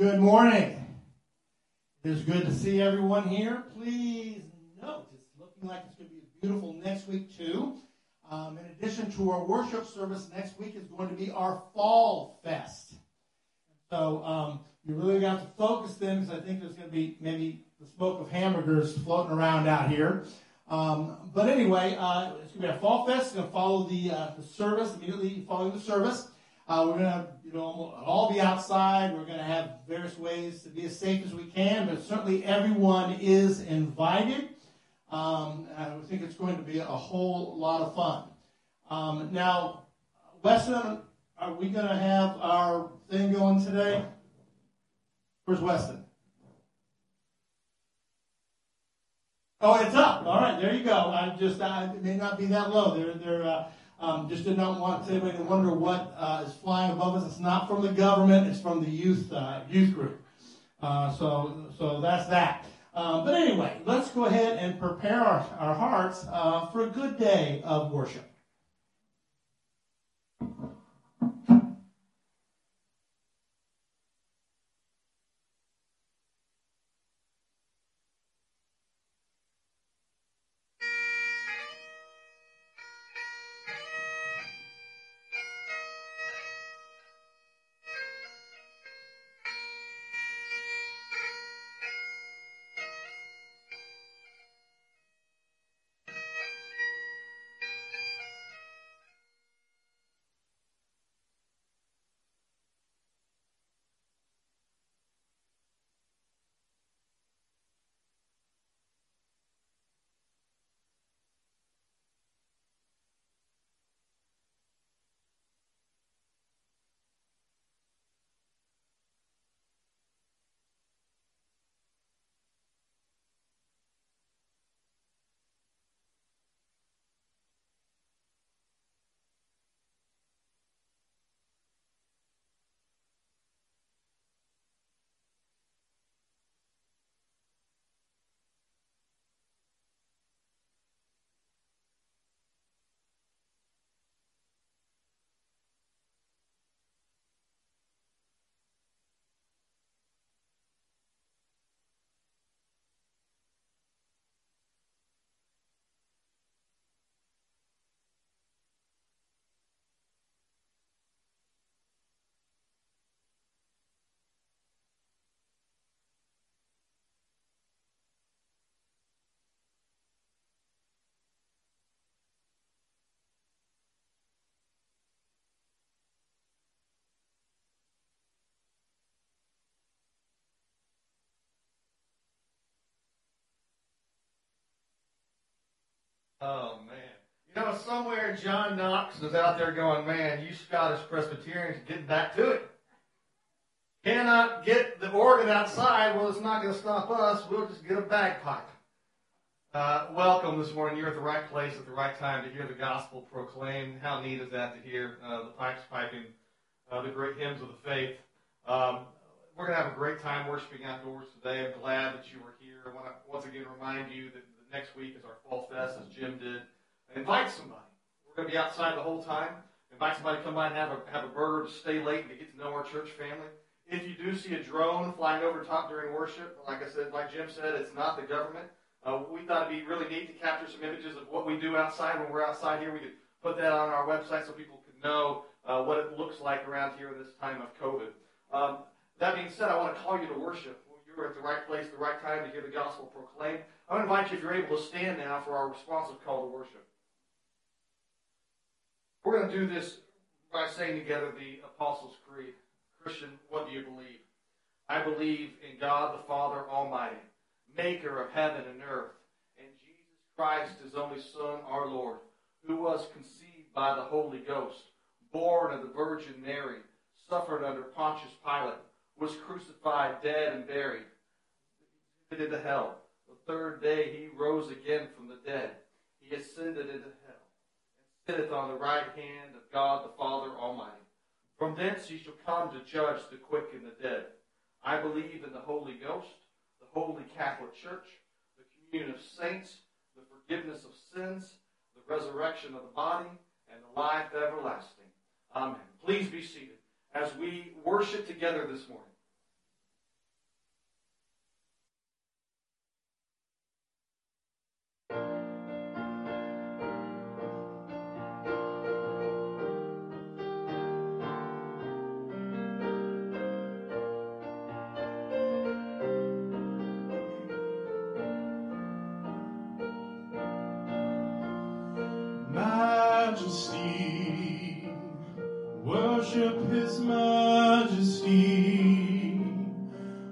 Good morning. It is good to see everyone here. Please note, it's looking like it's going to be beautiful next week, too. In addition to our worship service, next week is going to be our Fall Fest. So you really got to focus then, because I think there's going to be maybe the smoke of hamburgers floating around out here. But anyway, it's going to be our Fall Fest. It's going to follow the service, immediately following the service. We're going to, all be outside. We're going to have various ways to be as safe as we can, but certainly everyone is invited. I think it's going to be a whole lot of fun. Now, Weston, are we going to have our thing going today? Where's Weston? Oh, it's up. All right, there you go. It may not be that low. Just did not want anybody to wonder what is flying above us. It's not from the government. It's from the youth group. So that's that. But anyway, let's go ahead and prepare our hearts for a good day of worship. Oh, man. Somewhere John Knox was out there going, man, you Scottish Presbyterians are getting back to it. Cannot get the organ outside. Well, it's not going to stop us. We'll just get a bagpipe. Welcome this morning. You're at the right place at the right time to hear the gospel proclaimed. How neat is that to hear the pipes piping, the great hymns of the faith. We're going to have a great time worshiping outdoors today. I'm glad that you were here. I want to once again remind you that next week is our Fall Fest, as Jim did. Invite somebody. We're going to be outside the whole time. Invite somebody to come by and have a burger, to stay late, and to get to know our church family. If you do see a drone flying over top during worship, like Jim said, it's not the government. We thought it'd be really neat to capture some images of what we do outside when we're outside here. We could put that on our website so people could know what it looks like around here in this time of COVID. That being said, I want to call you to worship. You're at the right place, the right time to hear the gospel proclaimed. I want to invite you, if you're able, to stand now for our responsive call to worship. We're going to do this by saying together the Apostles' Creed. Christian, what do you believe? I believe in God the Father Almighty, maker of heaven and earth, and Jesus Christ, his only Son, our Lord, who was conceived by the Holy Ghost, born of the Virgin Mary, suffered under Pontius Pilate, was crucified, dead, and buried, into hell. The third day he rose again from the dead. He ascended into hell, and sitteth on the right hand of God the Father Almighty. From thence he shall come to judge the quick and the dead. I believe in the Holy Ghost, the Holy Catholic Church, the communion of saints, the forgiveness of sins, the resurrection of the body, and the life everlasting. Amen. Please be seated as we worship together this morning. worship his majesty.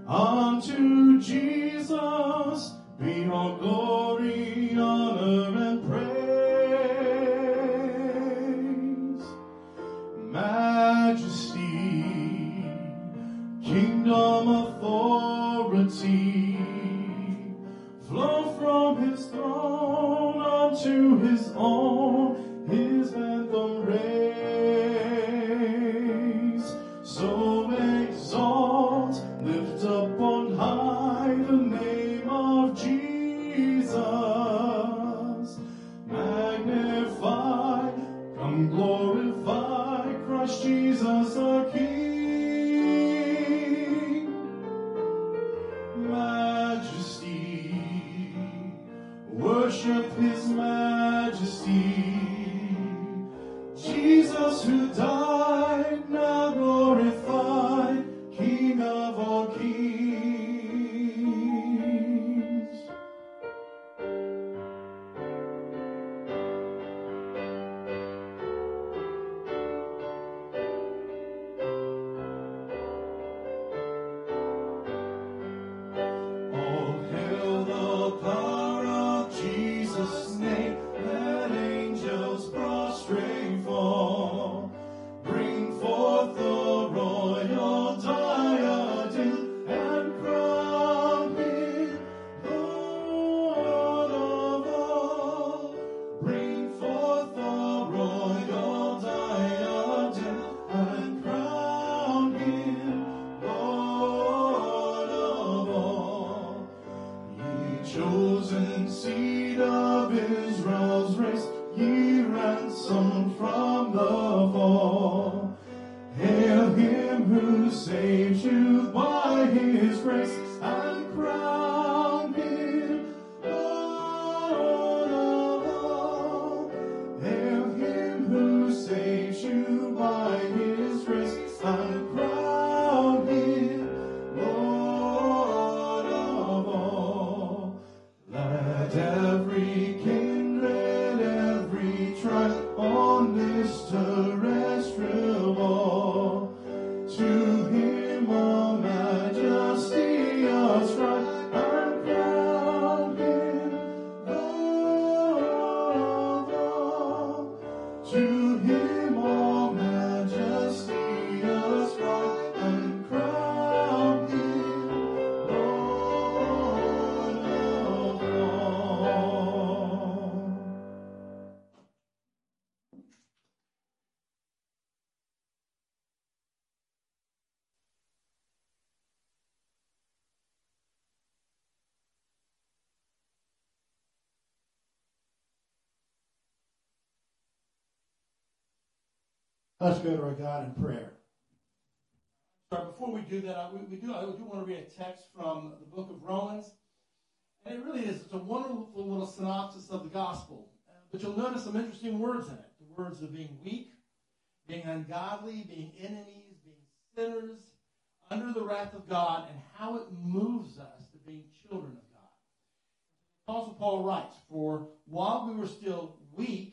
Unto Jesus be all glory, honor, and praise. Majesty, kingdom, authority, flow from his throne unto his own, his anthem raise. So exalt, lift up on high the name of Jesus. Magnify, come glorify Christ Jesus the King. Worship his majesty. Jesus who died, now glorified, King of all kings. All hail the power Let's go to our God in prayer. Before we do that, I do want to read a text from the book of Romans. And it really is, it's a wonderful little synopsis of the gospel. But you'll notice some interesting words in it. The words of being weak, being ungodly, being enemies, being sinners, under the wrath of God, and how it moves us to being children of God. Apostle Paul writes, "For while we were still weak,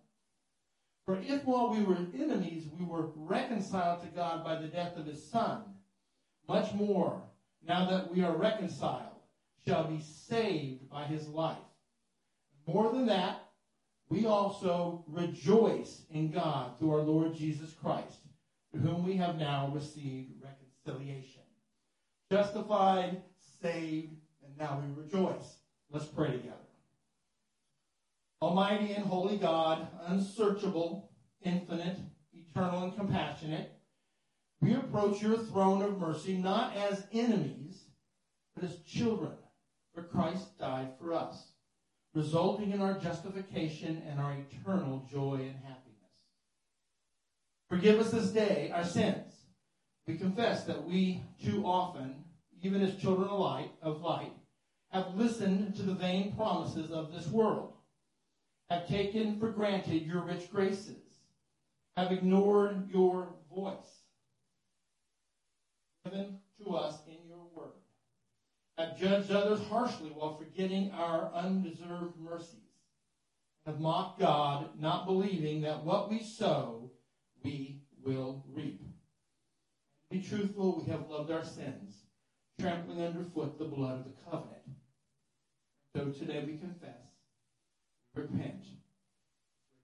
For if while we were enemies, we were reconciled to God by the death of his Son, much more, now that we are reconciled, shall be saved by his life. More than that, we also rejoice in God through our Lord Jesus Christ, through whom we have now received reconciliation." Justified, saved, and now we rejoice. Let's pray together. Almighty and holy God, unsearchable, infinite, eternal, and compassionate, we approach your throne of mercy not as enemies, but as children, for Christ died for us, resulting in our justification and our eternal joy and happiness. Forgive us this day our sins. We confess that we too often, even as children of light, have listened to the vain promises of this world, have taken for granted your rich graces, have ignored your voice, given to us in your word, have judged others harshly while forgetting our undeserved mercies, and have mocked God, not believing that what we sow, we will reap. To be truthful, we have loved our sins, trampling underfoot the blood of the covenant. So today we confess, repent,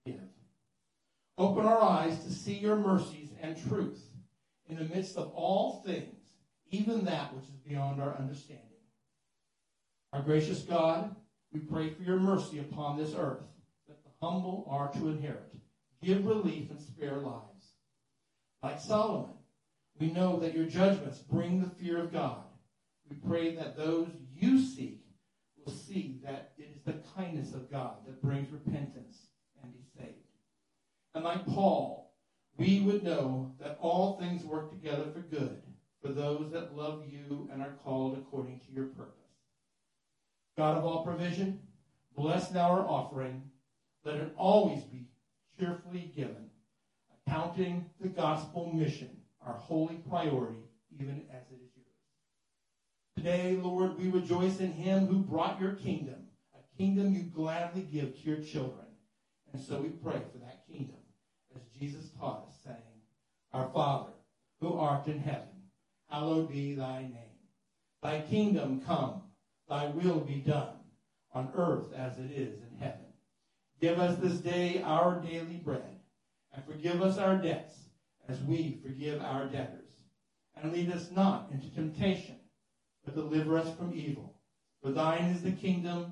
forgive. Open our eyes to see your mercies and truth in the midst of all things, even that which is beyond our understanding. Our gracious God, we pray for your mercy upon this earth, that the humble are to inherit. Give relief and spare lives. Like Solomon, we know that your judgments bring the fear of God. We pray that those you seek will see that it is the kindness of God that brings repentance and be saved. And like Paul, we would know that all things work together for good for those that love you and are called according to your purpose. God of all provision, bless now our offering. Let it always be cheerfully given, accounting the gospel mission our holy priority, even as it is yours. Today, Lord, we rejoice in him who brought your kingdom, a kingdom you gladly give to your children. And so we pray for that kingdom, as Jesus taught us, saying, Our Father, who art in heaven, hallowed be thy name. Thy kingdom come, thy will be done, on earth as it is in heaven. Give us this day our daily bread, and forgive us our debts, as we forgive our debtors. And lead us not into temptation, but deliver us from evil. For thine is the kingdom,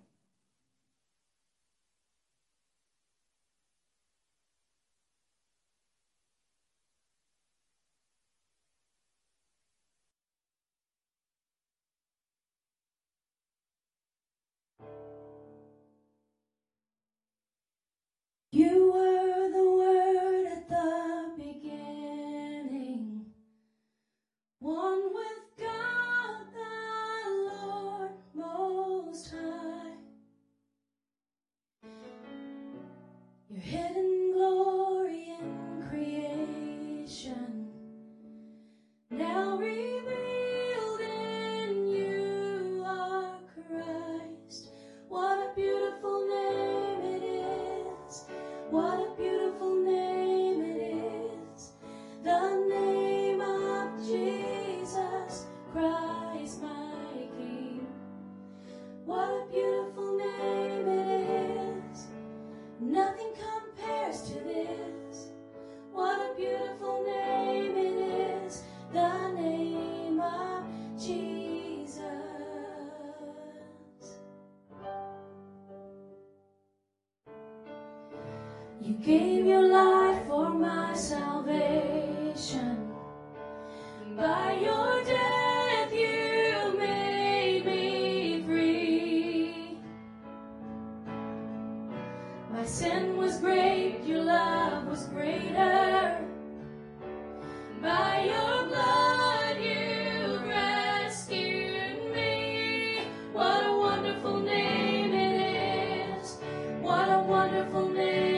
You were the Word at the beginning, one with God the Lord Most High. Your hidden glory in creation, now revealed in you are Christ. What a beautiful name! What a beautiful name it is, the name of Jesus Christ, my King. What a beautiful name it is, nothing compares to this. What a beautiful name it is, the name of Jesus. You gave your life for my salvation. By your death you made me free. My sin was great, your love was greater. By your blood you rescued me. What a wonderful name it is. What a wonderful name.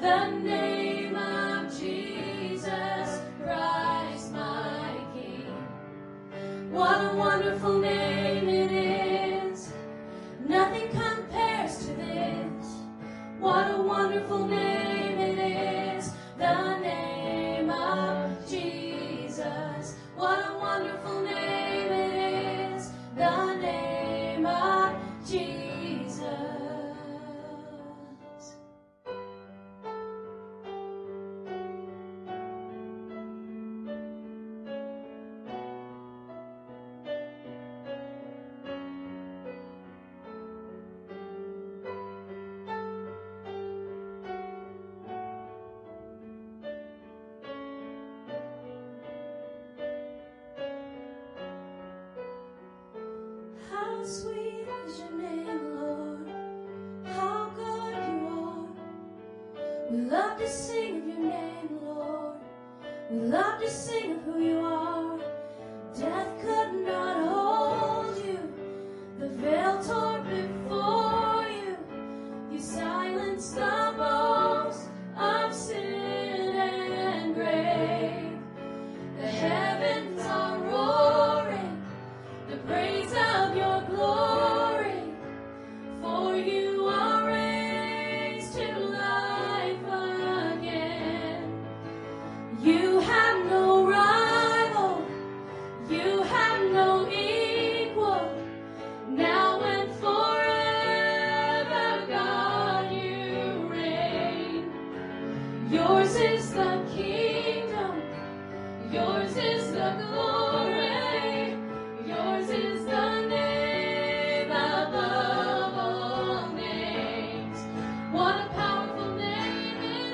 The name of Jesus Christ, my King. What a wonderful name it is. Nothing compares to this. What a wonderful name it is. The name of Jesus. What a wonderful name it is. The name of Jesus. Sweet is your name, Lord. How good you are. We love to sing of your name, Lord. We love to sing of who you are. Death could not hold you. The veil tore before you. You silenced the bones of sin and grave. The heavens are roaring, the praise of your glory. For you are raised to life again. You have no rival, you have no equal, now and forever, God, you reign. Yours is the kingdom, yours is the glory, yours is the name above all names. What a powerful name it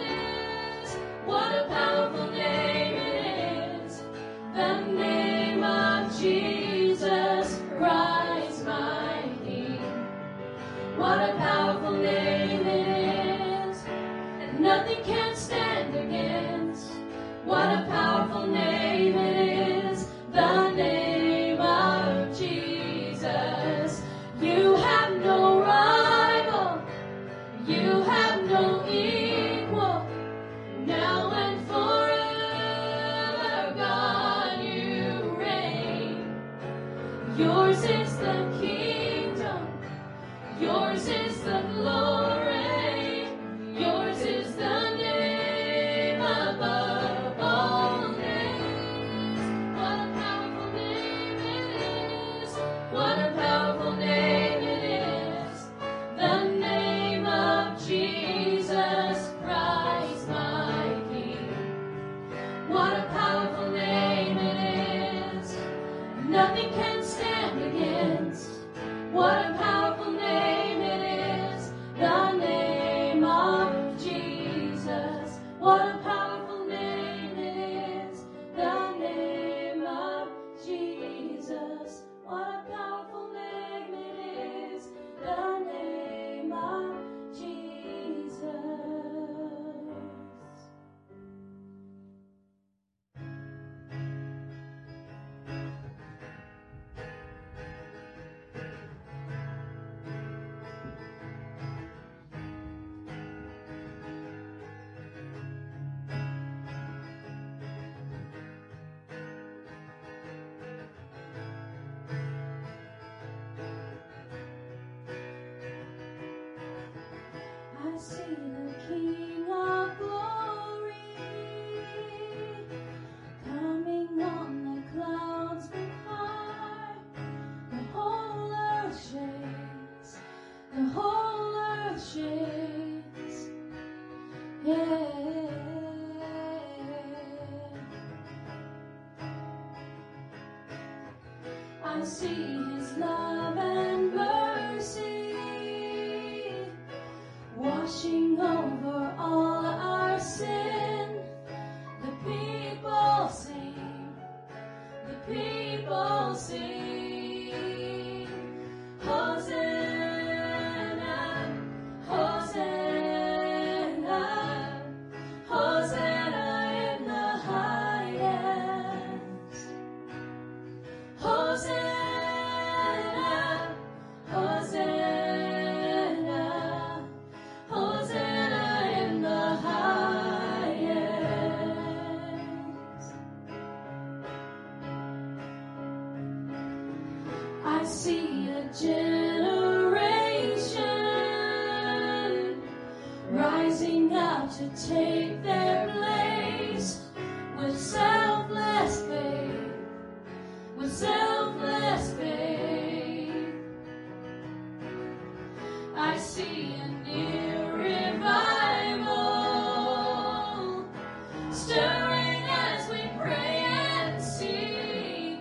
is, what a powerful name it is, the name of Jesus Christ, my King. What a powerful name it is, and nothing can stand against. What a powerful name it is, the name of Jesus. You have no rival, you have no equal, now and forever, God, you reign. Yours is the kingdom, yours is the glory, yours is the name above all names. What a powerful name it is, what a powerful name it is, the name of Jesus Christ, my King. What a powerful name it is, nothing can stand against. What a powerful name it is, the name of Jesus. What a powerful name it is, the name of Jesus. What a powerful name it is, the name of Jesus. I see the King of glory coming on the clouds with fire. The whole earth shakes, the whole earth shakes. Yeah. I see his love and mercy washing over all our sin. The people sing, the people sing. Hosanna, Hosanna, Hosanna in the highest. Hosanna, Hosanna, Hosanna in the highest. I see a generation rising up to take their place with selfless faith, with selfless faith. I see a new revival stirring as we pray and seek.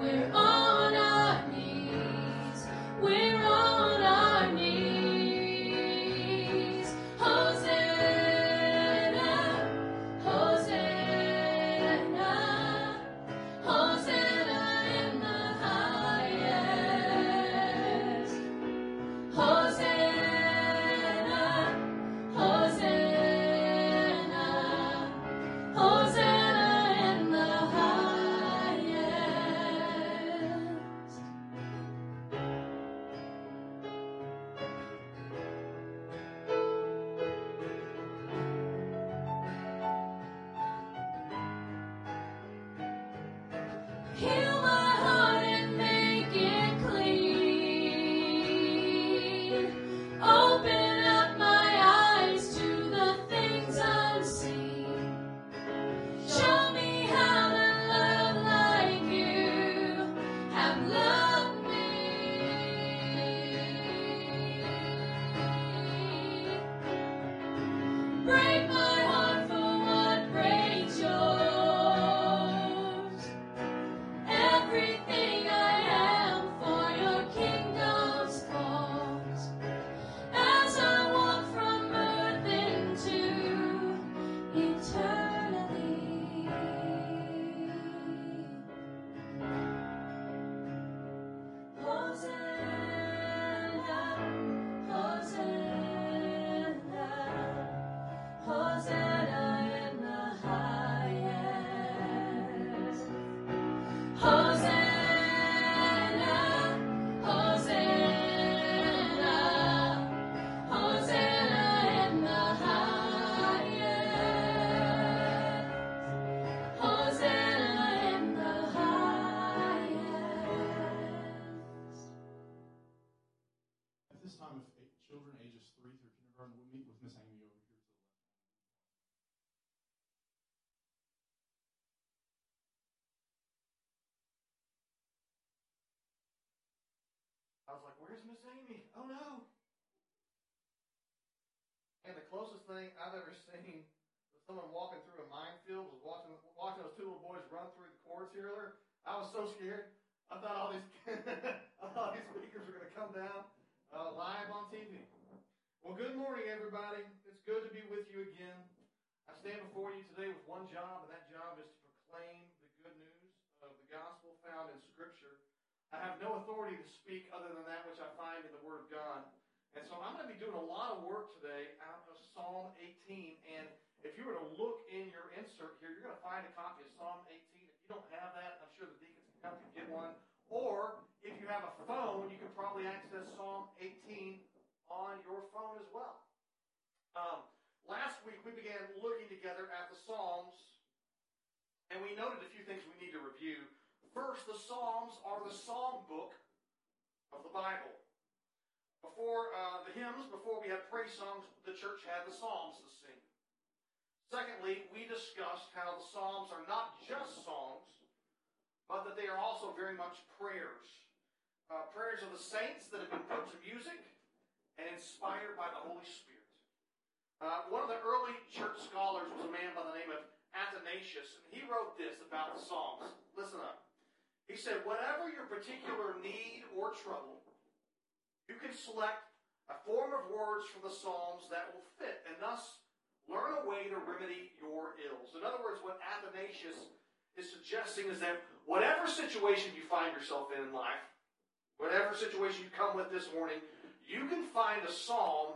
We're on our knees, we're on our knees. Hosanna, Hosanna, I was like, where's Miss Amy? Oh, no. And the closest thing I've ever seen was someone walking through a minefield, was watching those two little boys run through the cords here. I was so scared. I thought all these I thought these speakers were going to come down live on TV. Well, good morning, everybody. It's good to be with you again. I stand before you today with one job, and that job is to proclaim the good news of the gospel found in Scripture. I have no authority to speak other than that which I find in the Word of God. And so I'm going to be doing a lot of work today out of Psalm 18. And if you were to look in your insert here, you're going to find a copy of Psalm 18. If you don't have that, I'm sure the deacons can help you get one. Or if you have a phone, you can probably access Psalm 18 on your phone as well. Last week, we began looking together at the Psalms. And we noted a few things we need to review. First, the Psalms are the psalm book of the Bible. Before the hymns, before we had praise songs, the church had the Psalms to sing. Secondly, we discussed how the Psalms are not just songs, but that they are also very much prayers. Prayers of the saints that have been put to music and inspired by the Holy Spirit. One of the early church scholars was a man by the name of Athanasius, and he wrote this about the Psalms. Listen up. He said, whatever your particular need or trouble, you can select a form of words from the Psalms that will fit, and thus learn a way to remedy your ills. In other words, what Athanasius is suggesting is that whatever situation you find yourself in life, whatever situation you come with this morning, you can find a psalm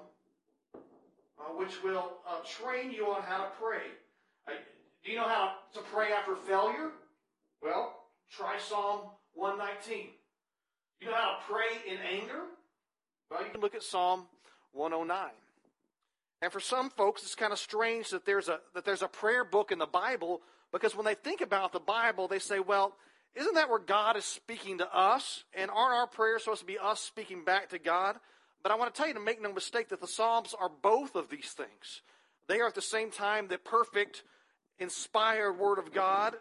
which will train you on how to pray. Do you know how to pray after failure? Well, try Psalm 119. You know how to pray in anger? Well, you can look at Psalm 109. And for some folks, it's kind of strange that there's a prayer book in the Bible, because when they think about the Bible, they say, well, isn't that where God is speaking to us? And aren't our prayers supposed to be us speaking back to God? But I want to tell you to make no mistake that the Psalms are both of these things. They are at the same time the perfect, inspired Word of God,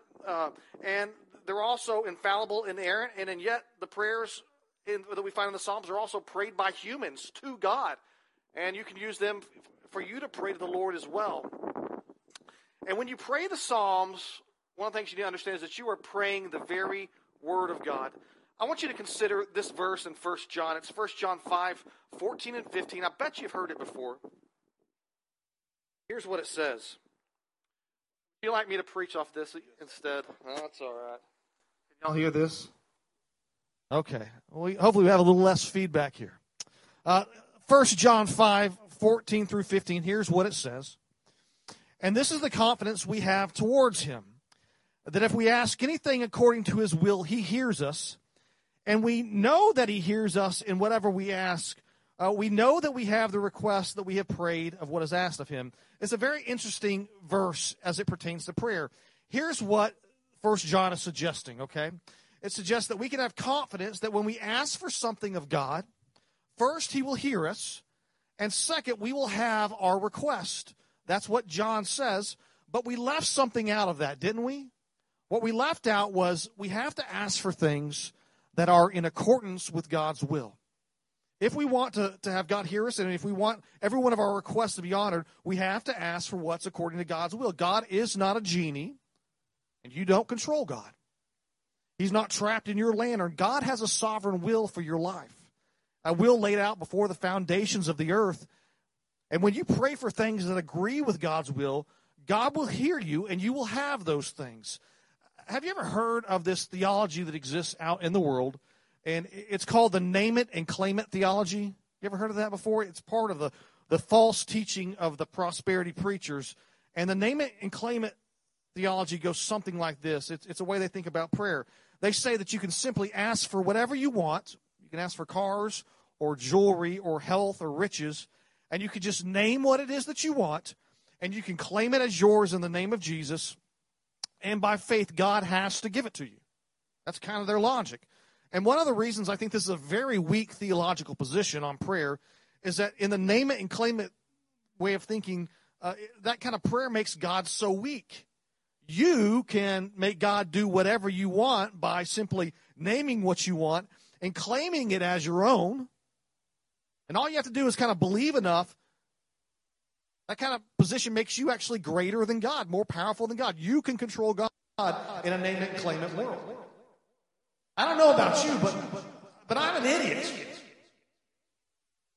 and they're also infallible, inerrant, and yet the prayers that we find in the Psalms are also prayed by humans to God, and you can use them for you to pray to the Lord as well. And when you pray the Psalms, one of the things you need to understand is that you are praying the very Word of God. I want you to consider this verse in 1 John. It's 1 John 5:14 and 15. I bet you've heard it before. Here's what it says. Would you like me to preach off this instead? No, that's all right. Can y'all hear this? Okay. Hopefully we have a little less feedback here. 1 John 5:14 through 15, here's what it says. And this is the confidence we have towards him, that if we ask anything according to his will, he hears us. And we know that he hears us in whatever we ask. We know that we have the request that we have prayed of what is asked of him. It's a very interesting verse as it pertains to prayer. Here's what 1 John is suggesting, okay? It suggests that we can have confidence that when we ask for something of God, first, he will hear us, and second, we will have our request. That's what John says, but we left something out of that, didn't we? What we left out was we have to ask for things that are in accordance with God's will. If we want to have God hear us, and if we want every one of our requests to be honored, we have to ask for what's according to God's will. God is not a genie, and you don't control God. He's not trapped in your lantern. God has a sovereign will for your life, a will laid out before the foundations of the earth. And when you pray for things that agree with God's will, God will hear you and you will have those things. Have you ever heard of this theology that exists out in the world? And it's called the name it and claim it theology. You ever heard of that before? It's part of the false teaching of the prosperity preachers. And the name it and claim it theology goes something like this. It's a way they think about prayer. They say that you can simply ask for whatever you want. You can ask for cars or jewelry or health or riches, and you can just name what it is that you want, and you can claim it as yours in the name of Jesus, and by faith, God has to give it to you. That's kind of their logic. And one of the reasons I think this is a very weak theological position on prayer is that in the name it and claim it way of thinking, that kind of prayer makes God so weak. You can make God do whatever you want by simply naming what you want and claiming it as your own. And all you have to do is kind of believe enough. That kind of position makes you actually greater than God, more powerful than God. You can control God in a name it and claim it world. I don't know about you, but I'm an idiot.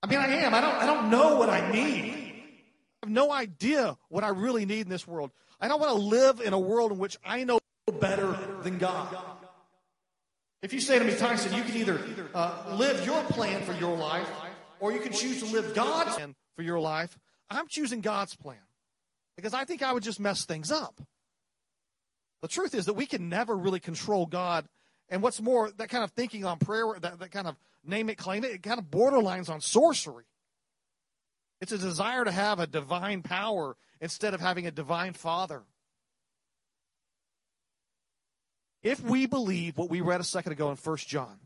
I mean, I am. I don't know what I need. I have no idea what I really need in this world. I don't want to live in a world in which I know better than God. If you say to me, Tyson, you can either live your plan for your life, or you can choose to live God's plan for your life, I'm choosing God's plan because I think I would just mess things up. The truth is that we can never really control God. And what's more, that kind of thinking on prayer, that kind of name it, claim it, it kind of borderlines on sorcery. It's a desire to have a divine power instead of having a divine father. If we believe what we read a second ago in 1 John,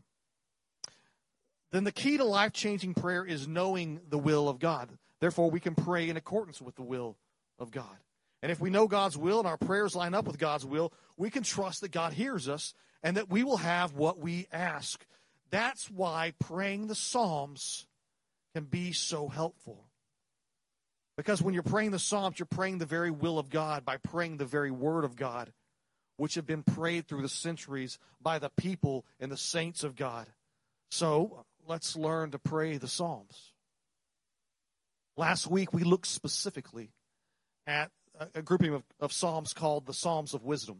then the key to life-changing prayer is knowing the will of God. Therefore, we can pray in accordance with the will of God. And if we know God's will and our prayers line up with God's will, we can trust that God hears us and that we will have what we ask. That's why praying the Psalms can be so helpful. Because when you're praying the Psalms, you're praying the very will of God by praying the very word of God, which have been prayed through the centuries by the people and the saints of God. So let's learn to pray the Psalms. Last week, we looked specifically at a grouping of Psalms called the Psalms of Wisdom.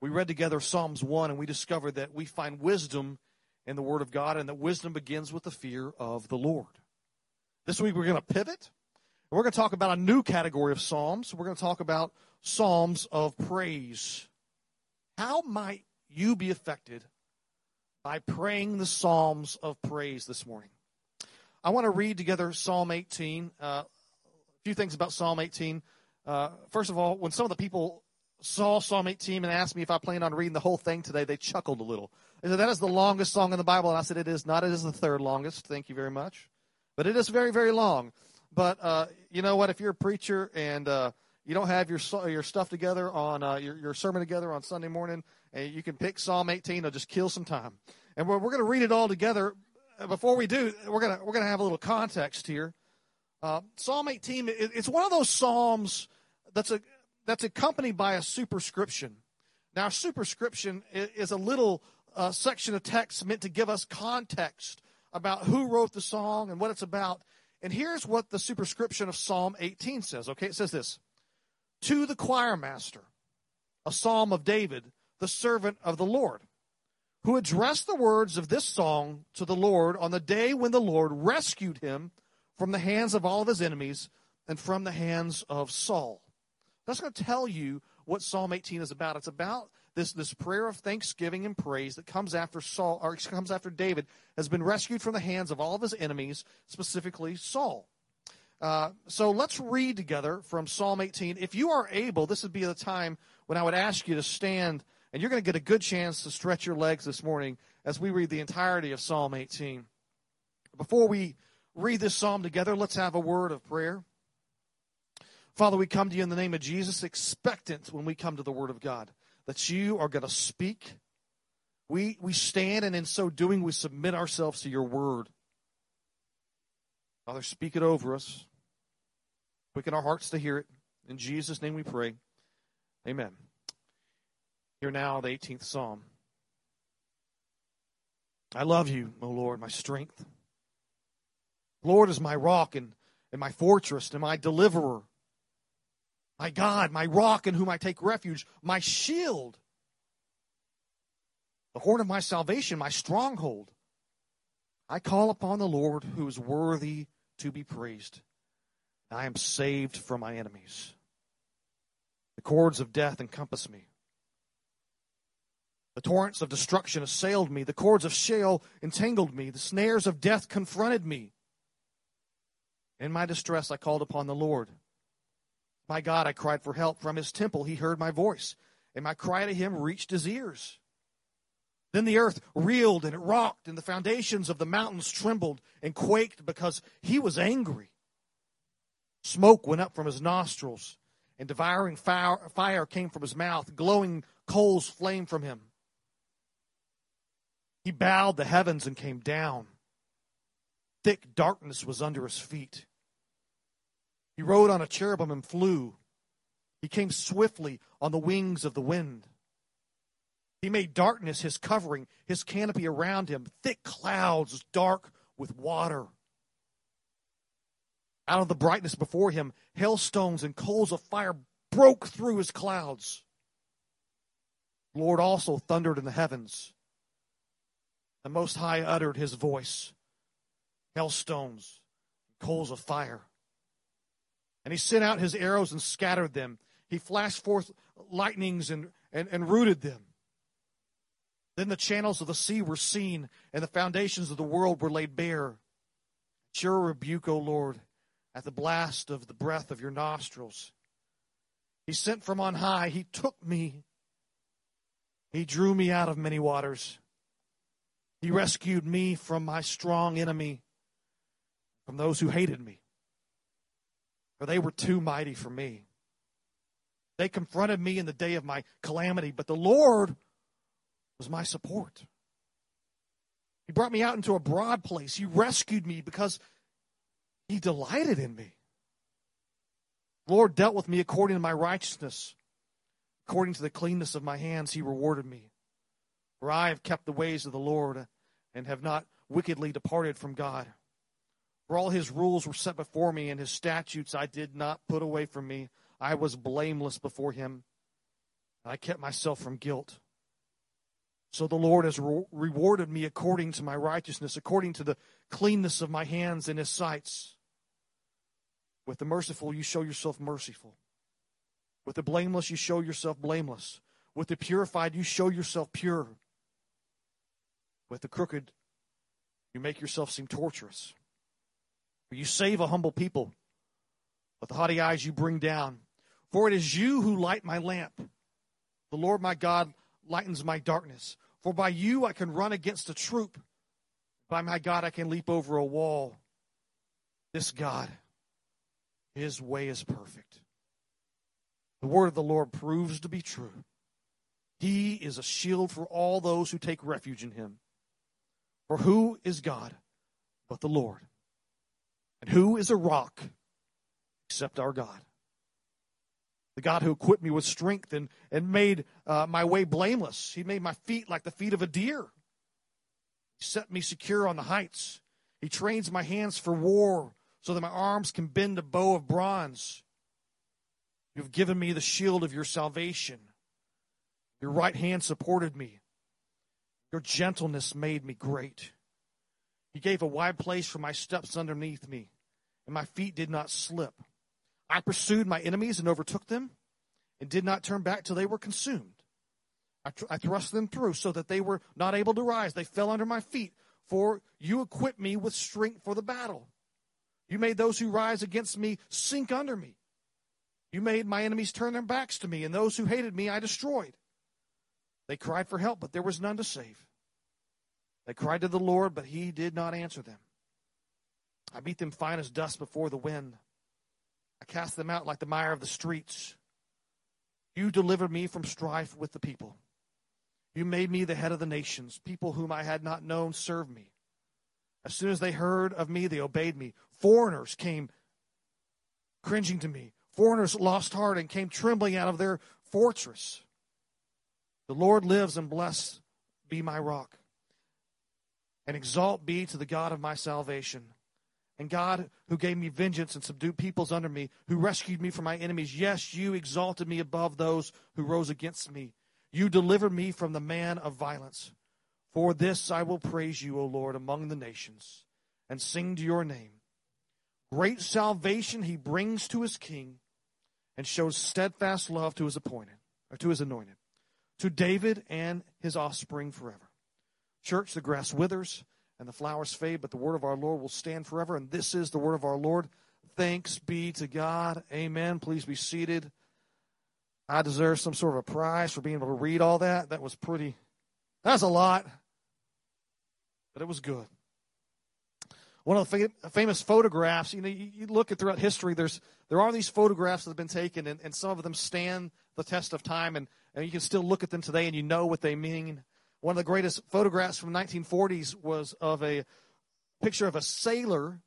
We read together Psalms 1, and we discovered that we find wisdom in the Word of God and that wisdom begins with the fear of the Lord. This week, we're going to pivot, and we're going to talk about a new category of Psalms. We're going to talk about Psalms of Praise. How might you be affected by praying the Psalms of Praise this morning? I want to read together Psalm 18, a few things about Psalm 18. First of all, when some of the people saw Psalm 18 and asked me if I planned on reading the whole thing today, they chuckled a little. They said, that is the longest song in the Bible. And I said, it is not. It is the third longest. Thank you very much. But it is very, very long. But you know what? If you're a preacher and you don't have your stuff together on your sermon together on Sunday morning, and you can pick Psalm 18. It'll just kill some time. And we're going to read it all together. Before we do, we're gonna have a little context here. Psalm 18, it's one of those psalms that's accompanied by a superscription. Now, superscription is a little section of text meant to give us context about who wrote the song and what it's about. And here's what the superscription of Psalm 18 says. Okay, it says this: to the choir master, a psalm of David, the servant of the Lord, who addressed the words of this song to the Lord on the day when the Lord rescued him from the hands of all of his enemies and from the hands of Saul. That's going to tell you what Psalm 18 is about. It's about this prayer of thanksgiving and praise that comes after Saul, or comes after David has been rescued from the hands of all of his enemies, specifically Saul. So let's read together from Psalm 18. If you are able, this would be the time when I would ask you to stand. And you're going to get a good chance to stretch your legs this morning as we read the entirety of Psalm 18. Before we read this psalm together, let's have a word of prayer. Father, we come to you in the name of Jesus, expectant when we come to the Word of God, that you are going to speak. We stand, and in so doing, we submit ourselves to your Word. Father, speak it over us. Quicken our hearts to hear it. In Jesus' name we pray. Amen. Hear now the 18th Psalm. I love you, O Lord, my strength. Lord is my rock and my fortress and my deliverer. My God, my rock in whom I take refuge, my shield. The horn of my salvation, my stronghold. I call upon the Lord who is worthy to be praised. I am saved from my enemies. The cords of death encompass me. The torrents of destruction assailed me. The cords of Sheol entangled me. The snares of death confronted me. In my distress, I called upon the Lord. My God, I cried for help from his temple. He heard my voice, and my cry to him reached his ears. Then the earth reeled and it rocked, and the foundations of the mountains trembled and quaked because he was angry. Smoke went up from his nostrils, and devouring fire came from his mouth. Glowing coals flamed from him. He bowed the heavens and came down. Thick darkness was under his feet. He rode on a cherubim and flew. He came swiftly on the wings of the wind. He made darkness his covering, his canopy around him, thick clouds dark with water. Out of the brightness before him, hailstones and coals of fire broke through his clouds. The Lord also thundered in the heavens. The Most High uttered his voice, hailstones, coals of fire. And he sent out his arrows and scattered them. He flashed forth lightnings and rooted them. Then the channels of the sea were seen, and the foundations of the world were laid bare. At your rebuke, O Lord, at the blast of the breath of your nostrils. He sent from on high. He took me. He drew me out of many waters. He rescued me from my strong enemy, from those who hated me. For they were too mighty for me. They confronted me in the day of my calamity, but the Lord was my support. He brought me out into a broad place. He rescued me because he delighted in me. The Lord dealt with me according to my righteousness. According to the cleanness of my hands, he rewarded me. For I have kept the ways of the Lord and have not wickedly departed from God. For all his rules were set before me, and his statutes I did not put away from me. I was blameless before him, and I kept myself from guilt. So the Lord has rewarded me according to my righteousness, according to the cleanness of my hands in his sights. With the merciful you show yourself merciful. With the blameless you show yourself blameless. With the purified you show yourself pure. With the crooked you make yourself seem torturous. For you save a humble people, but the haughty eyes you bring down. For it is you who light my lamp. The Lord my God lightens my darkness. For by you I can run against a troop. By my God I can leap over a wall. This God, his way is perfect. The word of the Lord proves to be true. He is a shield for all those who take refuge in him. For who is God but the Lord? And who is a rock except our God? The God who equipped me with strength and made my way blameless. He made my feet like the feet of a deer. He set me secure on the heights. He trains my hands for war so that my arms can bend a bow of bronze. You have given me the shield of your salvation. Your right hand supported me. Your gentleness made me great. You gave a wide place for my steps underneath me, and my feet did not slip. I pursued my enemies and overtook them, and did not turn back till they were consumed. I thrust them through so that they were not able to rise. They fell under my feet, for you equipped me with strength for the battle. You made those who rise against me sink under me. You made my enemies turn their backs to me, and those who hated me I destroyed. They cried for help, but there was none to save. They cried to the Lord, but he did not answer them. I beat them fine as dust before the wind. I cast them out like the mire of the streets. You delivered me from strife with the people. You made me the head of the nations. People whom I had not known served me. As soon as they heard of me, they obeyed me. Foreigners came cringing to me. Foreigners lost heart and came trembling out of their fortress. The Lord lives, and blessed be my rock. And exalt be to the God of my salvation. And God, who gave me vengeance and subdued peoples under me, who rescued me from my enemies. Yes, you exalted me above those who rose against me. You delivered me from the man of violence. For this I will praise you, O Lord, among the nations, and sing to your name. Great salvation he brings to his king, and shows steadfast love to his appointed, or to his anointed, to David and his offspring forever. Church, the grass withers and the flowers fade, but the word of our Lord will stand forever. And this is the word of our Lord. Thanks be to God. Amen. Please be seated. I deserve some sort of a prize for being able to read all that. That's a lot, but it was good. One of the famous photographs, you look at throughout history, there are these photographs that have been taken, and some of them stand the test of time, and you can still look at them today, and you know what they mean. One of the greatest photographs from the 1940s was of a picture of a sailor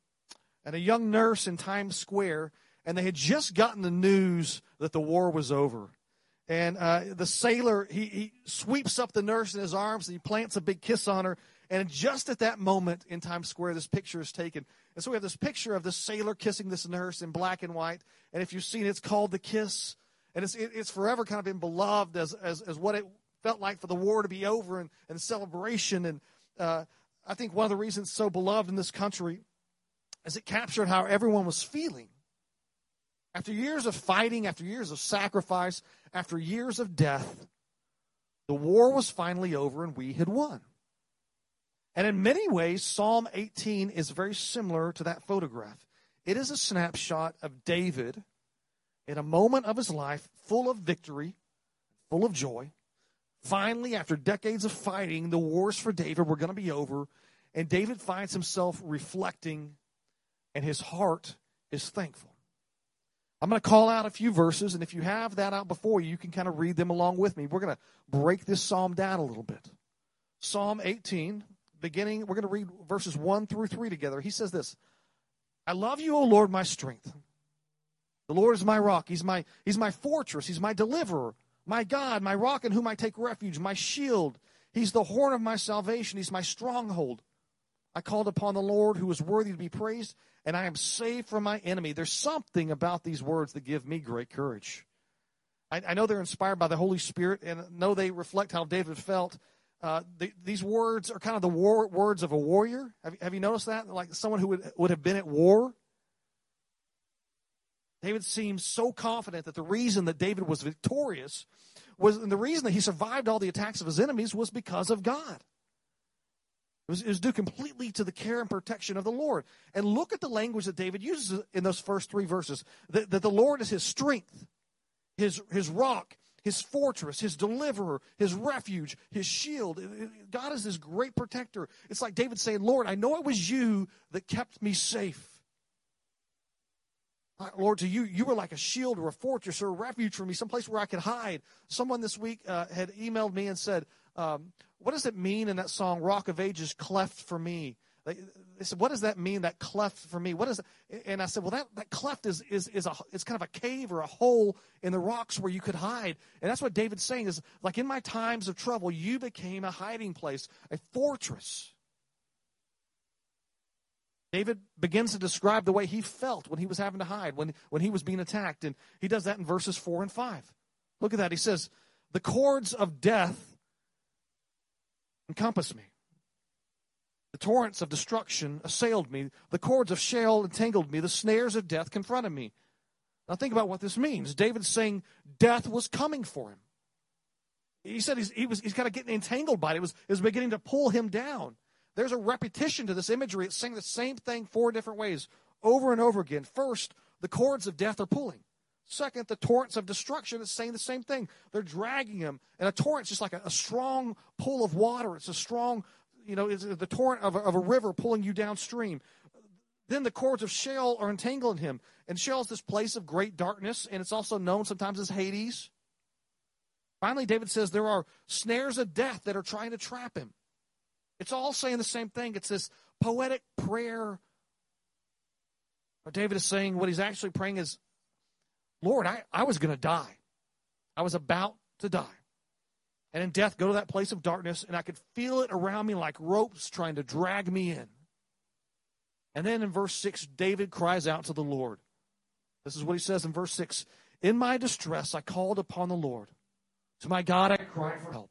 and a young nurse in Times Square, and they had just gotten the news that the war was over. And the sailor, he sweeps up the nurse in his arms, and he plants a big kiss on her. And just at that moment in Times Square, this picture is taken. And so we have this picture of this sailor kissing this nurse in black and white. And if you've seen it, it's called The Kiss. And it's forever kind of been beloved as what it felt like for the war to be over and celebration. And I think one of the reasons it's so beloved in this country is it captured how everyone was feeling. After years of fighting, after years of sacrifice, after years of death, the war was finally over and we had won. And in many ways, Psalm 18 is very similar to that photograph. It is a snapshot of David in a moment of his life full of victory, full of joy. Finally, after decades of fighting, the wars for David were going to be over, and David finds himself reflecting, and his heart is thankful. I'm going to call out a few verses, and if you have that out before you, you can kind of read them along with me. We're going to break this psalm down a little bit. Psalm 18, beginning, we're going to read verses 1 through 3 together. He says this, I love you, O Lord, my strength. The Lord is my rock. He's my fortress. He's my deliverer, my God, my rock in whom I take refuge, my shield. He's the horn of my salvation. He's my stronghold. I called upon the Lord who is worthy to be praised, and I am saved from my enemy. There's something about these words that give me great courage. I know they're inspired by the Holy Spirit, and I know they reflect how David felt. These words are kind of the words of a warrior. Have you noticed that? Like someone who would have been at war. David seems so confident that the reason that David was victorious was, and the reason that he survived all the attacks of his enemies was because of God. It was due completely to the care and protection of the Lord. And look at the language that David uses in those first three verses. That the Lord is his strength, his rock, his fortress, his deliverer, his refuge, his shield. God is this great protector. It's like David saying, Lord, I know it was you that kept me safe. Lord, to you were like a shield or a fortress or a refuge for me, someplace where I could hide. Someone this week had emailed me and said, what does it mean in that song, Rock of Ages, cleft for me? They said, what does that mean, that cleft for me? What is that? And I said, well, that cleft is kind of a cave or a hole in the rocks where you could hide. And that's what David's saying is, like, in my times of trouble, you became a hiding place, a fortress. David begins to describe the way he felt when he was having to hide, when he was being attacked. And he does that in verses 4 and 5. Look at that. He says, the cords of death encompassed me. The torrents of destruction assailed me. The cords of Sheol entangled me. The snares of death confronted me. Now think about what this means. David's saying death was coming for him. He said he's kind of getting entangled by it. It was beginning to pull him down. There's a repetition to this imagery. It's saying the same thing four different ways over and over again. First, the cords of death are pulling. Second, the torrents of destruction is saying the same thing. They're dragging him. And a torrent's just like a strong pull of water. It's a strong, it's the torrent of a river pulling you downstream. Then the cords of Sheol are entangling him. And Sheol is this place of great darkness, and it's also known sometimes as Hades. Finally, David says there are snares of death that are trying to trap him. It's all saying the same thing. It's this poetic prayer. But David is saying what he's actually praying is, Lord, I was going to die. I was about to die. And in death, go to that place of darkness, and I could feel it around me like ropes trying to drag me in. And then in verse 6, David cries out to the Lord. This is what he says in verse 6. In my distress, I called upon the Lord. To my God, I cried for help.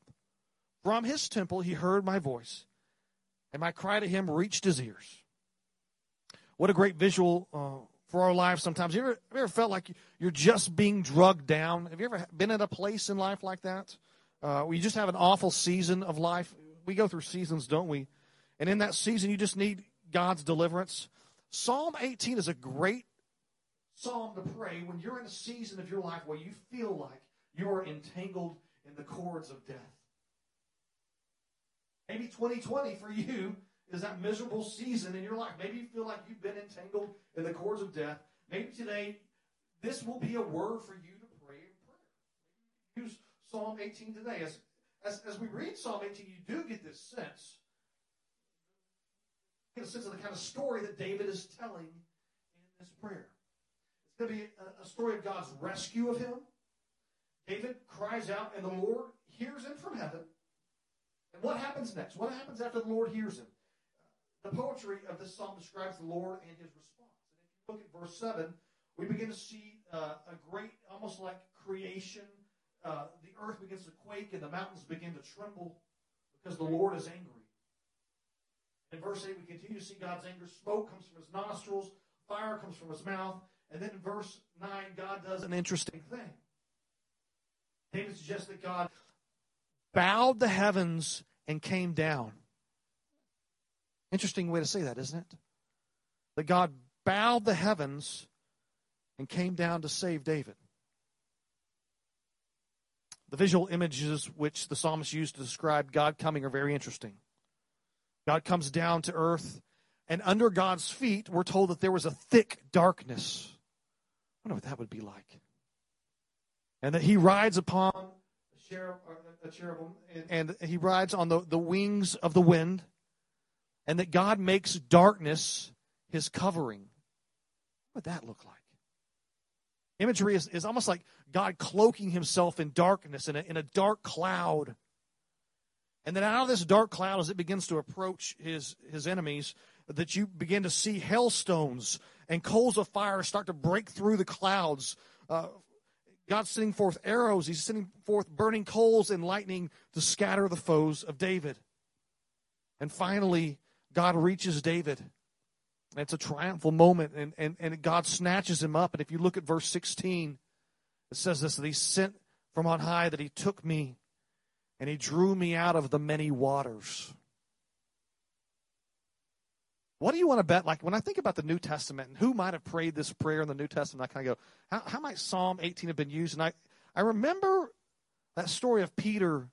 From his temple, he heard my voice, and my cry to him reached his ears. What a great visual for our lives sometimes. Have you ever felt like you're just being drugged down? Have you ever been at a place in life like that? We just have an awful season of life. We go through seasons, don't we? And in that season, you just need God's deliverance. Psalm 18 is a great psalm to pray when you're in a season of your life where you feel like you are entangled in the cords of death. Maybe 2020 for you is that miserable season in your life. Maybe you feel like you've been entangled in the cords of death. Maybe today this will be a word for you to pray in prayer. Use Psalm 18 today. As we read Psalm 18, you do get this sense. You get a sense of the kind of story that David is telling in this prayer. It's going to be a story of God's rescue of him. David cries out, and the Lord hears him from heaven. And what happens next? What happens after the Lord hears him? The poetry of this psalm describes the Lord and his response. And if you look at verse 7, we begin to see a great, almost like creation. The earth begins to quake, and the mountains begin to tremble because the Lord is angry. In verse 8, we continue to see God's anger. Smoke comes from his nostrils. Fire comes from his mouth. And then in verse 9, God does an interesting thing. David suggests that God bowed the heavens and came down. Interesting way to say that, isn't it? That God bowed the heavens and came down to save David. The visual images which the psalmist used to describe God coming are very interesting. God comes down to earth, and under God's feet, we're told that there was a thick darkness. I wonder what that would be like. And that he rides upon a cherubim, and he rides on the wings of the wind, and that God makes darkness his covering. What would that look like? Imagery is almost like God cloaking himself in darkness, in a dark cloud. And then out of this dark cloud, as it begins to approach his enemies, that you begin to see hailstones and coals of fire start to break through the clouds. God's sending forth arrows. He's sending forth burning coals and lightning to scatter the foes of David. And finally, God reaches David. And it's a triumphal moment, and God snatches him up. And if you look at verse 16, it says this, that he sent from on high, that he took me, and he drew me out of the many waters. What do you want to bet? Like, when I think about the New Testament and who might have prayed this prayer in the New Testament, I kind of go, how might Psalm 18 have been used? And I remember that story of Peter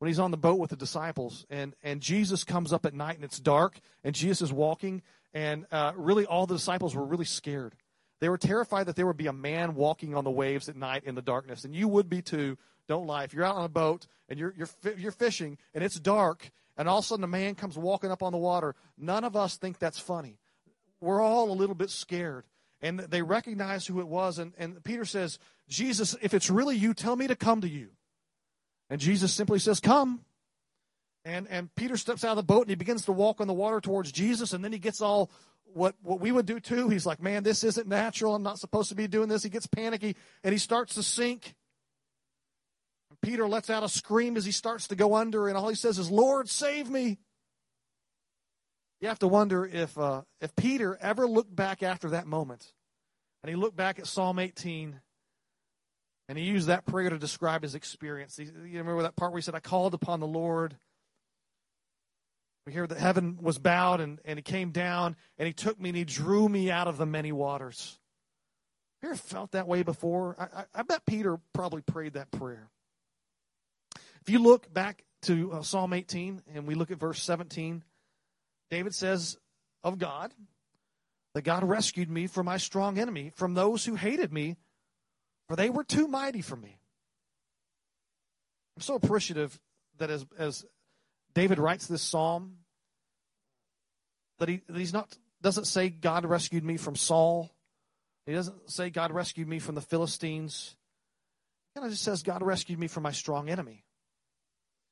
when he's on the boat with the disciples, and Jesus comes up at night, and it's dark, and Jesus is walking, and really all the disciples were really scared. They were terrified that there would be a man walking on the waves at night in the darkness, and you would be too. Don't lie. If you're out on a boat and you're fishing and it's dark, and all of a sudden a man comes walking up on the water, none of us think that's funny. We're all a little bit scared. And they recognize who it was. And Peter says, Jesus, if it's really you, tell me to come to you. And Jesus simply says, come. And Peter steps out of the boat, and he begins to walk on the water towards Jesus. And then he gets all what we would do too. He's like, man, this isn't natural. I'm not supposed to be doing this. He gets panicky, and he starts to sink. Peter lets out a scream as he starts to go under, and all he says is, Lord, save me. You have to wonder if Peter ever looked back after that moment, and he looked back at Psalm 18, and he used that prayer to describe his experience. You remember that part where he said, I called upon the Lord. We hear that heaven was bowed, and he came down, and he took me, and he drew me out of the many waters. Have you ever felt that way before? I bet Peter probably prayed that prayer. If you look back to Psalm 18 and we look at verse 17, David says of God, that God rescued me from my strong enemy, from those who hated me, for they were too mighty for me. I'm so appreciative that as David writes this psalm, that he doesn't say God rescued me from Saul. He doesn't say God rescued me from the Philistines. He kind of just says God rescued me from my strong enemy.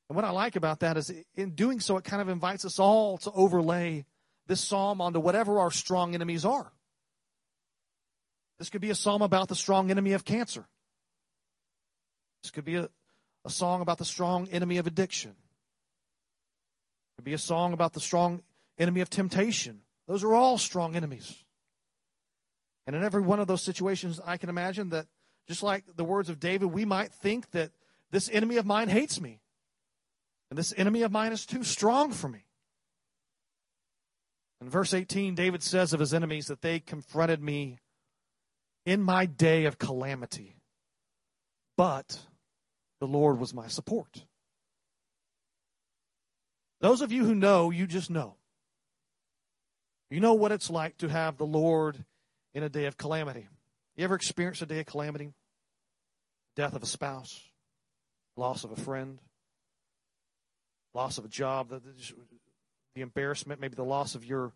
And what I like about that is in doing so, it kind of invites us all to overlay this psalm onto whatever our strong enemies are. This could be a psalm about the strong enemy of cancer. This could be a song about the strong enemy of addiction. It could be a song about the strong enemy of temptation. Those are all strong enemies. And in every one of those situations, I can imagine that just like the words of David, we might think that this enemy of mine hates me. And this enemy of mine is too strong for me. In verse 18, David says of his enemies that they confronted me in my day of calamity, but the Lord was my support. Those of you who know, you just know. You know what it's like to have the Lord in a day of calamity. You ever experienced a day of calamity? Death of a spouse, loss of a friend, loss of a job, the embarrassment, maybe the loss of your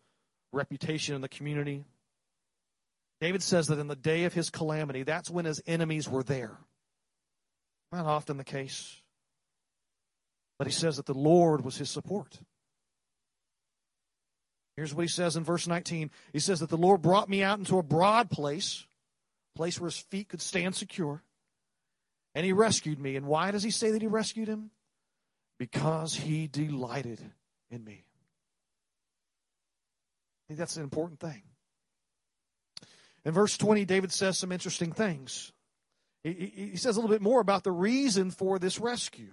reputation in the community. David says that in the day of his calamity, that's when his enemies were there. Not often the case. But he says that the Lord was his support. Here's what he says in verse 19. He says that the Lord brought me out into a broad place, a place where his feet could stand secure, and he rescued me. And why does he say that he rescued him? Because he delighted in me. I think that's an important thing. In verse 20, David says some interesting things. He says a little bit more about the reason for this rescue.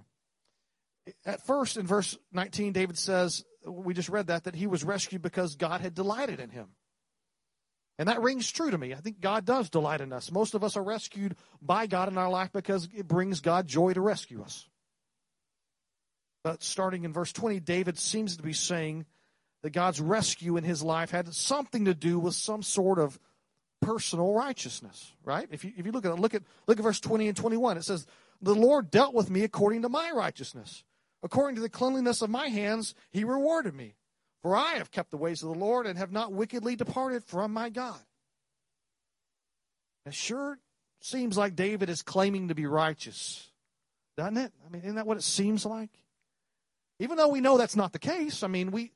At first, in verse 19, David says, we just read that he was rescued because God had delighted in him. And that rings true to me. I think God does delight in us. Most of us are rescued by God in our life because it brings God joy to rescue us. But starting in verse 20, David seems to be saying that God's rescue in his life had something to do with some sort of personal righteousness, right? If you look at it, look at verse 20 and 21. It says, the Lord dealt with me according to my righteousness. According to the cleanliness of my hands, he rewarded me. For I have kept the ways of the Lord and have not wickedly departed from my God. It sure seems like David is claiming to be righteous, doesn't it? I mean, isn't that what it seems like? Even though we know that's not the case, I mean, we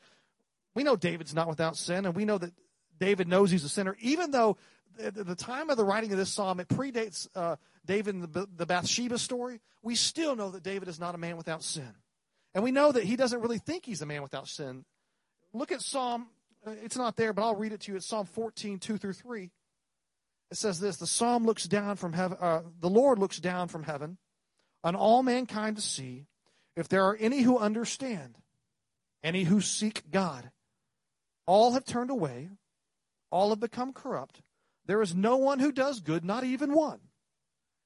know David's not without sin, and we know that David knows he's a sinner, even though at the time of the writing of this psalm, it predates David and the Bathsheba story. We still know that David is not a man without sin. And we know that he doesn't really think he's a man without sin. Look at Psalm, it's not there, but I'll read it to you. It's Psalm 14, 2 through 3. It says this, the Lord looks down from heaven on all mankind to see if there are any who understand, any who seek God. All have turned away. All have become corrupt. There is no one who does good, not even one.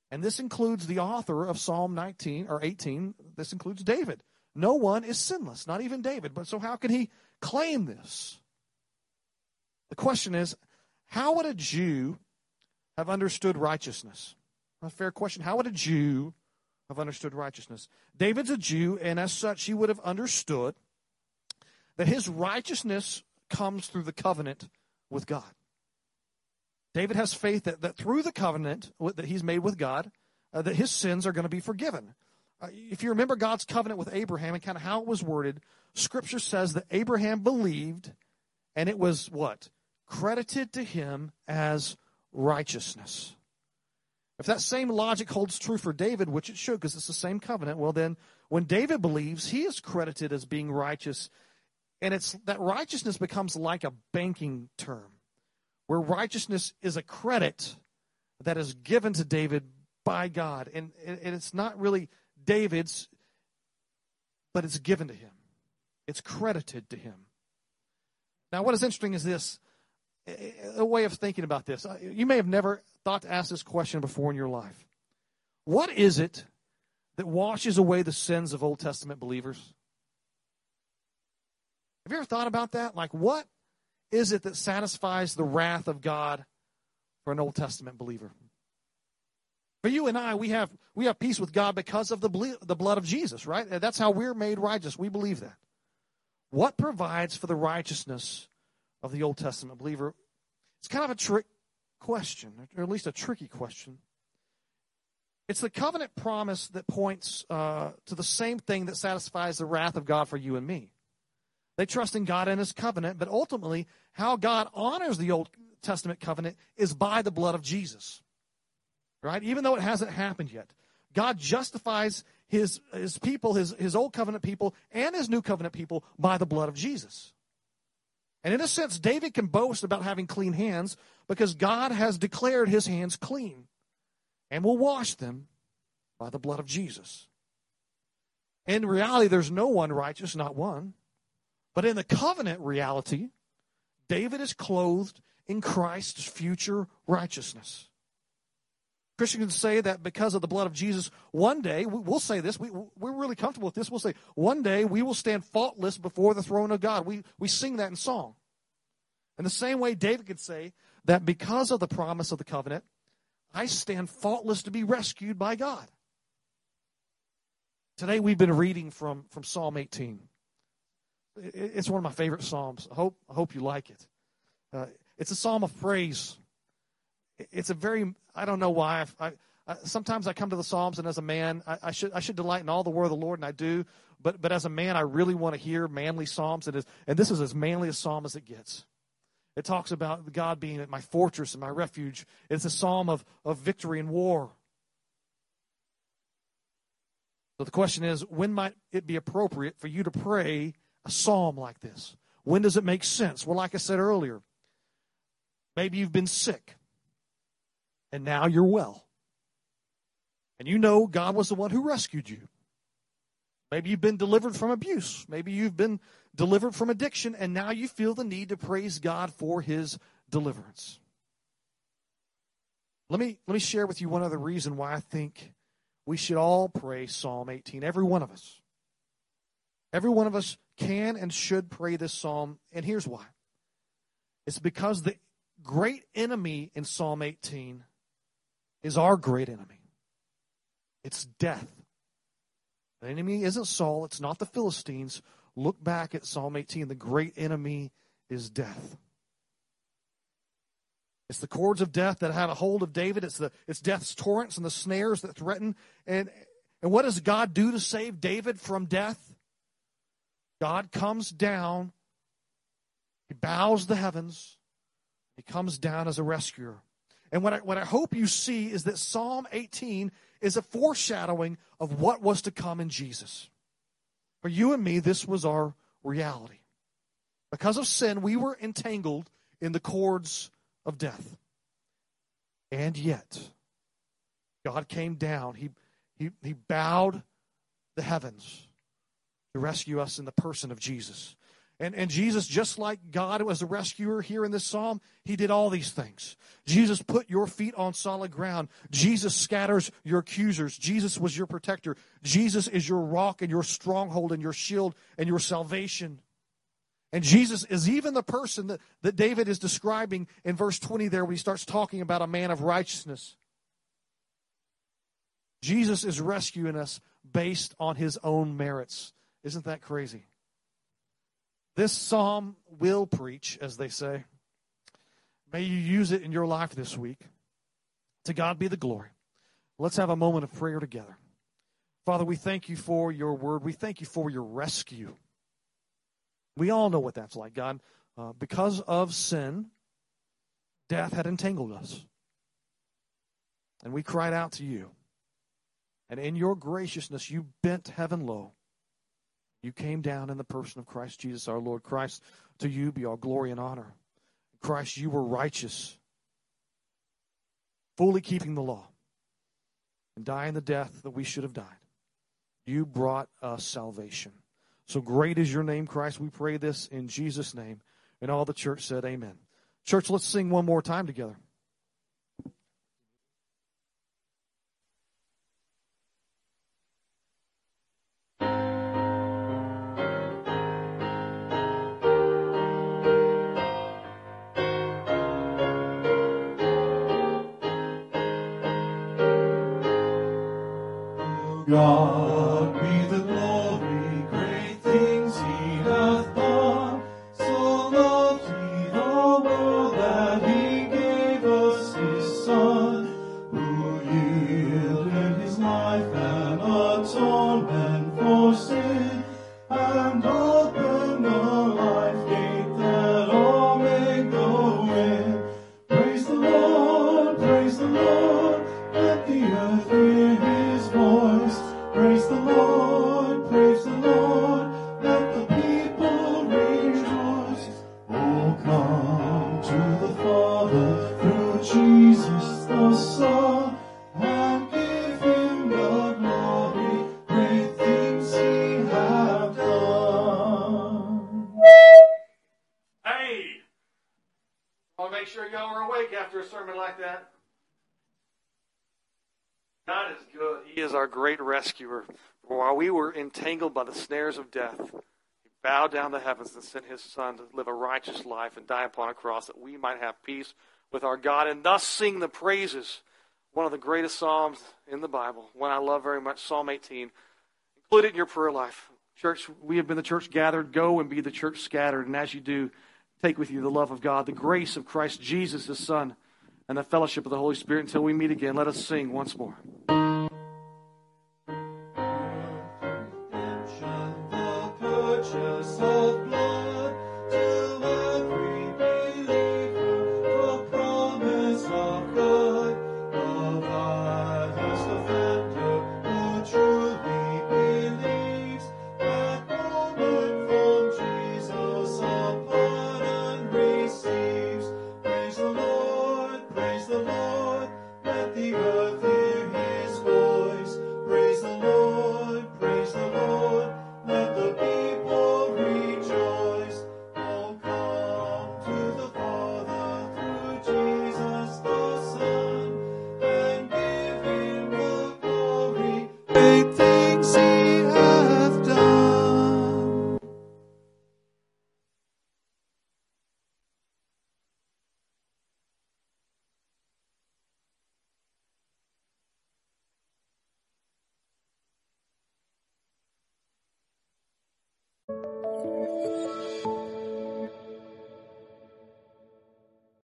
And this includes the author of Psalm 19 or 18. This includes David. No one is sinless, not even David. But so how can he claim this? The question is, how would a Jew have understood righteousness? A fair question. How would a Jew have understood righteousness? David's a Jew, and as such, he would have understood that his righteousness comes through the covenant with God. David has faith that through the covenant that he's made with God, that his sins are going to be forgiven. If you remember God's covenant with Abraham and kind of how it was worded, Scripture says that Abraham believed, and it was what? Credited to him as righteousness. If that same logic holds true for David, which it should because it's the same covenant, well then, when David believes, he is credited as being righteous. And it's that righteousness becomes like a banking term, where righteousness is a credit that is given to David by God. And it's not really David's, but it's given to him. It's credited to him. Now, what is interesting is this, a way of thinking about this. You may have never thought to ask this question before in your life. What is it that washes away the sins of Old Testament believers? Have you ever thought about that? Like, what is it that satisfies the wrath of God for an Old Testament believer? For you and I, we have peace with God because of the blood of Jesus, right? And that's how we're made righteous. We believe that. What provides for the righteousness of the Old Testament believer? It's kind of a trick question, or at least a tricky question. It's the covenant promise that points to the same thing that satisfies the wrath of God for you and me. They trust in God and his covenant, but ultimately how God honors the Old Testament covenant is by the blood of Jesus, right? Even though it hasn't happened yet, God justifies his people, his old covenant people and his new covenant people by the blood of Jesus. And in a sense, David can boast about having clean hands because God has declared his hands clean and will wash them by the blood of Jesus. In reality, there's no one righteous, not one. But in the covenant reality, David is clothed in Christ's future righteousness. Christians say that because of the blood of Jesus, one day, we'll say this, we're really comfortable with this, we'll say, one day we will stand faultless before the throne of God. We sing that in song. In the same way, David could say that because of the promise of the covenant, I stand faultless to be rescued by God. Today we've been reading from Psalm 18. It's one of my favorite psalms. I hope you like it. It's a psalm of praise. It's a very, I don't know why. Sometimes I come to the Psalms, and as a man, I should delight in all the word of the Lord, and I do. But as a man, I really want to hear manly psalms. And this is as manly a psalm as it gets. It talks about God being my fortress and my refuge. It's a psalm of victory in war. So the question is, when might it be appropriate for you to pray a psalm like this? When does it make sense? Well, like I said earlier, maybe you've been sick, and now you're well. And you know God was the one who rescued you. Maybe you've been delivered from abuse. Maybe you've been delivered from addiction, and now you feel the need to praise God for his deliverance. Let me share with you one other reason why I think we should all pray Psalm 18, every one of us. Every one of us can and should pray this psalm, and here's why. It's because the great enemy in Psalm 18 is our great enemy. It's death. The enemy isn't Saul. It's not the Philistines. Look back at Psalm 18. The great enemy is death. It's the cords of death that had a hold of David. It's death's torrents and the snares that threaten. And what does God do to save David from death? God comes down. He bows the heavens. He comes down as a rescuer. And what I hope you see is that Psalm 18 is a foreshadowing of what was to come in Jesus. For you and me, this was our reality. Because of sin, we were entangled in the cords of death. And yet, God came down. He bowed the heavens to rescue us in the person of Jesus. And Jesus, just like God was a rescuer here in this psalm, he did all these things. Jesus put your feet on solid ground. Jesus scatters your accusers. Jesus was your protector. Jesus is your rock and your stronghold and your shield and your salvation. And Jesus is even the person that David is describing in verse 20 there when he starts talking about a man of righteousness. Jesus is rescuing us based on his own merits. Isn't that crazy? This psalm will preach, as they say. May you use it in your life this week. To God be the glory. Let's have a moment of prayer together. Father, we thank you for your word. We thank you for your rescue. We all know what that's like, God. Because of sin, death had entangled us. And we cried out to you. And in your graciousness, you bent heaven low. You came down in the person of Christ Jesus, our Lord. Christ, to you be all glory and honor. Christ, you were righteous, fully keeping the law, and dying the death that we should have died. You brought us salvation. So great is your name, Christ. We pray this in Jesus' name. And all the church said amen. Church, let's sing one more time together. God be the glory, great things he hath done, so loved he the world that he gave us his Son, who yielded his make sure y'all are awake after a sermon like that. God is good. He is our great rescuer. For while we were entangled by the snares of death, he bowed down the heavens and sent his Son to live a righteous life and die upon a cross that we might have peace with our God and thus sing the praises. One of the greatest psalms in the Bible, one I love very much, Psalm 18. Include it in your prayer life. Church, we have been the church gathered. Go and be the church scattered. And as you do, take with you the love of God, the grace of Christ Jesus, his Son, and the fellowship of the Holy Spirit. Until we meet again, let us sing once more.